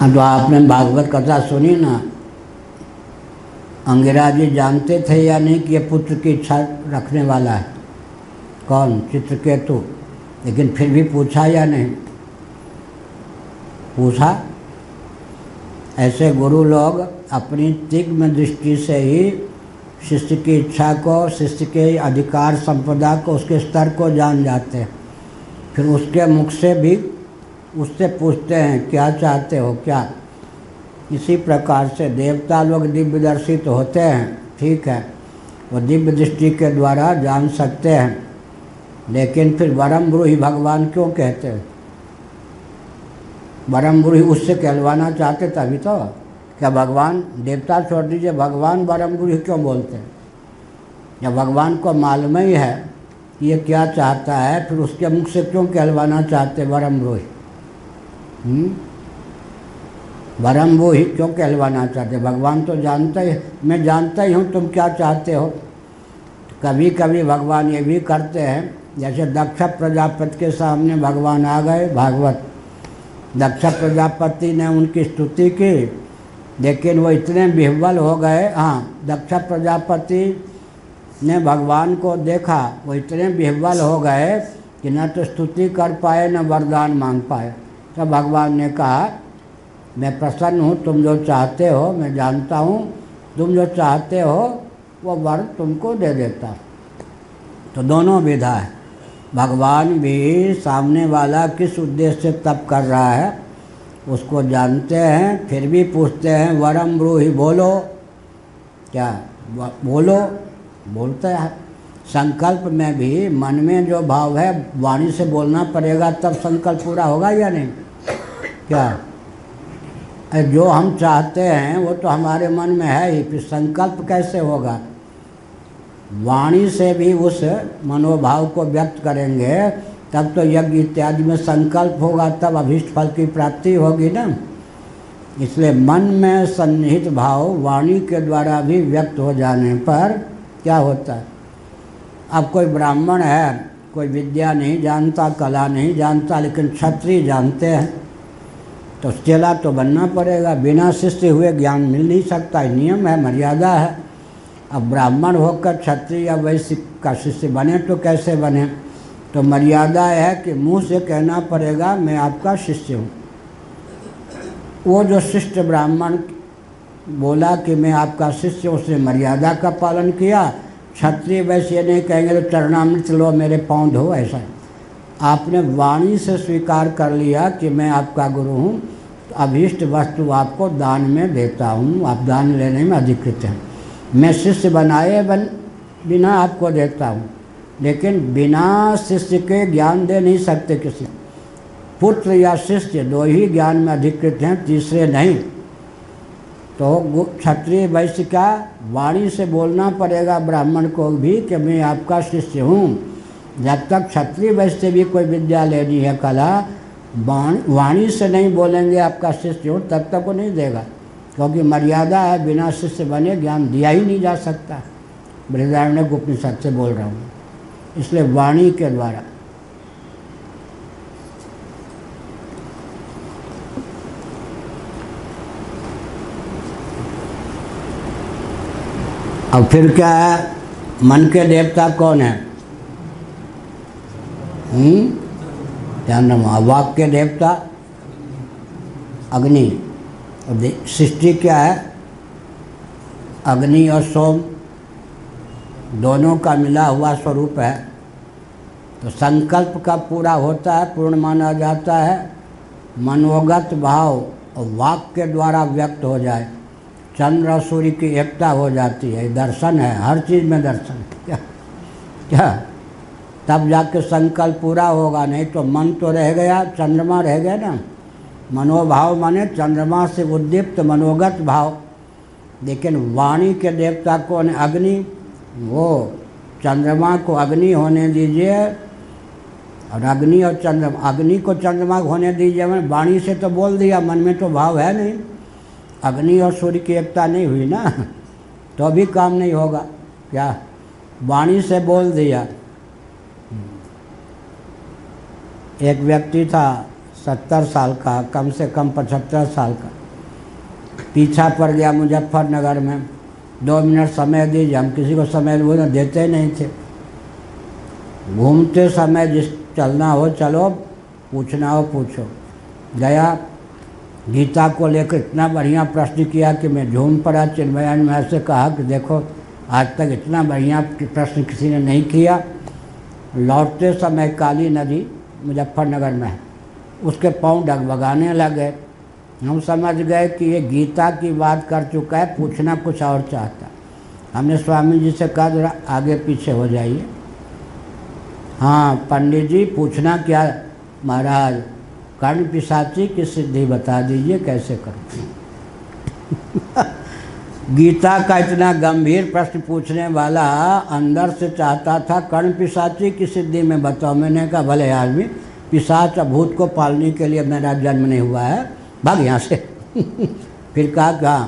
हाँ तो आपने भागवत कथा सुनी ना। अंगिरा जी जानते थे या नहीं कि ये पुत्र की इच्छा रखने वाला है, कौन? चित्रकेतु। लेकिन फिर भी पूछा या नहीं? पूछा। ऐसे गुरु लोग अपनी तीक्ष्ण दृष्टि से ही शिष्य की इच्छा को, शिष्य के अधिकार संपदा को, उसके स्तर को जान जाते हैं। फिर उसके मुख से भी उससे पूछते हैं क्या चाहते हो क्या। इसी प्रकार से देवता लोग दिव्यदर्शी तो होते हैं, ठीक है, वो दिव्य दृष्टि के द्वारा जान सकते हैं, लेकिन फिर वरम ब्रूहि भगवान क्यों कहते हैं? वरम ब्रूहि उससे कहलवाना चाहते तभी तो। क्या भगवान, देवता छोड़ दीजिए, भगवान वरम ब्रूहि क्यों बोलते हैं? जब भगवान को मालूम ही है कि ये क्या चाहता है, फिर उसके मुख से क्यों कहलवाना चाहते वरम ब्रूहि? वरम ब्रूहि क्यों कहलवाना चाहते? भगवान तो जानता ही, मैं जानता ही हूँ तुम क्या चाहते हो। कभी कभी भगवान ये भी करते हैं, जैसे दक्ष प्रजापति के सामने भगवान आ गए भागवत। दक्ष प्रजापति ने उनकी स्तुति की, लेकिन वो इतने विह्वल हो गए। हाँ, दक्ष प्रजापति ने भगवान को देखा, वो इतने विह्वल हो गए कि न तो स्तुति कर पाए न वरदान मांग पाए। तो भगवान ने कहा मैं प्रसन्न हूँ, तुम जो चाहते हो मैं जानता हूँ, तुम जो चाहते हो वो वर तुमको दे देता। तो दोनों विधा है, भगवान भी सामने वाला किस उद्देश्य से तप कर रहा है उसको जानते हैं, फिर भी पूछते हैं वरम ब्रूहि, बोलो क्या बोलो। बोलते हैं। संकल्प में भी मन में जो भाव है वाणी से बोलना पड़ेगा, तब संकल्प पूरा होगा या नहीं? क्या जो हम चाहते हैं वो तो हमारे मन में है ही, फिर संकल्प कैसे होगा? वाणी से भी उस मनोभाव को व्यक्त करेंगे, तब तो यज्ञ इत्यादि में संकल्प होगा, तब अभीष्ट फल की प्राप्ति होगी ना। इसलिए मन में सन्निहित भाव वाणी के द्वारा भी व्यक्त हो जाने पर क्या होता है। अब कोई ब्राह्मण है, कोई विद्या नहीं जानता, कला नहीं जानता, लेकिन क्षत्रिय जानते हैं, तो चेला तो बनना पड़ेगा। बिना शिष्य हुए ज्ञान मिल नहीं सकता, नियम है, मर्यादा है। अब ब्राह्मण होकर क्षत्रिय या वैश्य का शिष्य बने तो कैसे बने? तो मर्यादा है कि मुंह से कहना पड़ेगा मैं आपका शिष्य हूँ। वो जो शिष्ट ब्राह्मण बोला कि मैं आपका शिष्य हूँ, उसने मर्यादा का पालन किया। क्षत्रिय वैश्य ये नहीं कहेंगे तो चरणामृत लो मेरे पाँव धो, ऐसा। आपने वाणी से स्वीकार कर लिया कि मैं आपका गुरु हूँ, तो अभीष्ट वस्तु आपको दान में देता हूँ, आप दान लेने में अधिकृत हैं। मैं शिष्य बनाए बिना आपको देता हूँ, लेकिन बिना शिष्य के ज्ञान दे नहीं सकते किसी। पुत्र या शिष्य दो ही ज्ञान में अधिकृत हैं, तीसरे नहीं। तो क्षत्रिय वैश्य का वाणी से बोलना पड़ेगा ब्राह्मण को भी कि मैं आपका शिष्य हूँ। जब तक क्षत्रिय वैश्य से भी कोई विद्या लेनी है, कला, वाणी से नहीं बोलेंगे आपका शिष्य हूँ, तब तक वो नहीं देगा, क्योंकि मर्यादा है। बिना शिष्य बने ज्ञान दिया ही नहीं जा सकता। बृहदारण्यक उपनिषद से बोल रहा हूँ। इसलिए वाणी के द्वारा। अब फिर क्या है? मन के देवता कौन है? वाक के देवता अग्नि। अब सृष्टि क्या है? अग्नि और सोम दोनों का मिला हुआ स्वरूप है। तो संकल्प का पूरा होता है, पूर्ण माना जाता है, मनोगत भाव और वाक के द्वारा व्यक्त हो जाए। चंद्र और सूर्य की एकता हो जाती है, दर्शन है, हर चीज़ में दर्शन। क्या तब जाके संकल्प पूरा होगा, नहीं तो मन तो रह गया, चंद्रमा रह गया ना। मनोभाव माने चंद्रमा से उद्दीप्त मनोगत भाव। लेकिन वाणी के देवता कौन? अग्नि। वो चंद्रमा को अग्नि होने दीजिए, और अग्नि और चंद्रमा, अग्नि को चंद्रमा होने दीजिए। मैंने वाणी से तो बोल दिया, मन में तो भाव है नहीं। अग्नि और सूर्य की एकता नहीं हुई ना, तो भी काम नहीं होगा। क्या वाणी से बोल दिया। एक व्यक्ति था, 70 साल का, कम से कम 75 साल का, पीछा पड़ गया मुजफ्फरनगर में। 2 मिनट समय दीजिए, हम किसी को समय वो देते नहीं थे। घूमते समय जिस चलना हो चलो, पूछना हो पूछो। गया, गीता को लेकर इतना बढ़िया प्रश्न किया कि मैं झूम पड़ा। चिन्मयानंद महर्षि से कहा कि देखो आज तक इतना बढ़िया प्रश्न किसी ने नहीं किया। लौटते समय काली नदी मुजफ्फरनगर में है, उसके पाँव डगमगाने लगे। हम समझ गए कि ये गीता की बात कर चुका है, पूछना कुछ और चाहता। हमने स्वामी जी से कहा जरा आगे पीछे हो जाइए। हाँ पंडित जी, पूछना क्या महाराज? कर्ण पिशाची की सिद्धि बता दीजिए, कैसे करूँ? गीता का इतना गंभीर प्रश्न पूछने वाला अंदर से चाहता था कर्ण पिशाची की सिद्धि में बताओ। मैंने कहा भले आदमी, पिशाच भूत को पालने के लिए मेरा जन्म नहीं हुआ है, भाग यहाँ से। फिर कहा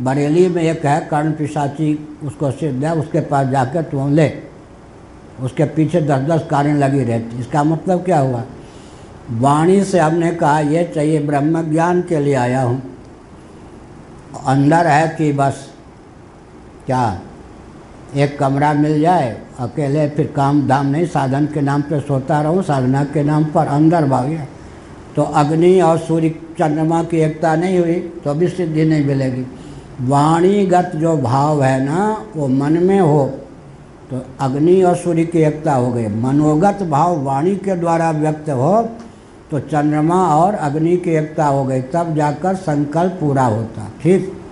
बरेली में एक है कर्ण पिशाची, उसको सिद्ध है, उसके पास जाकर तुम ले। उसके पीछे 10-10 कारण लगी रहती। इसका मतलब क्या हुआ? वाणी से हमने कहा यह चाहिए, ब्रह्म ज्ञान के लिए आया हूँ। अंदर है कि बस क्या एक कमरा मिल जाए अकेले, फिर काम धाम नहीं, साधन के नाम पर सोता रहूँ, साधना के नाम पर अंदर भाग्या। तो अग्नि और सूर्य चंद्रमा की एकता नहीं हुई तो भी सिद्धि नहीं मिलेगी। वाणीगत जो भाव है ना वो मन में हो तो अग्नि और सूर्य की एकता हो गई। मनोगत भाव वाणी के द्वारा व्यक्त हो तो चंद्रमा और अग्नि की एकता हो गई, तब जाकर संकल्प पूरा होता। ठीक।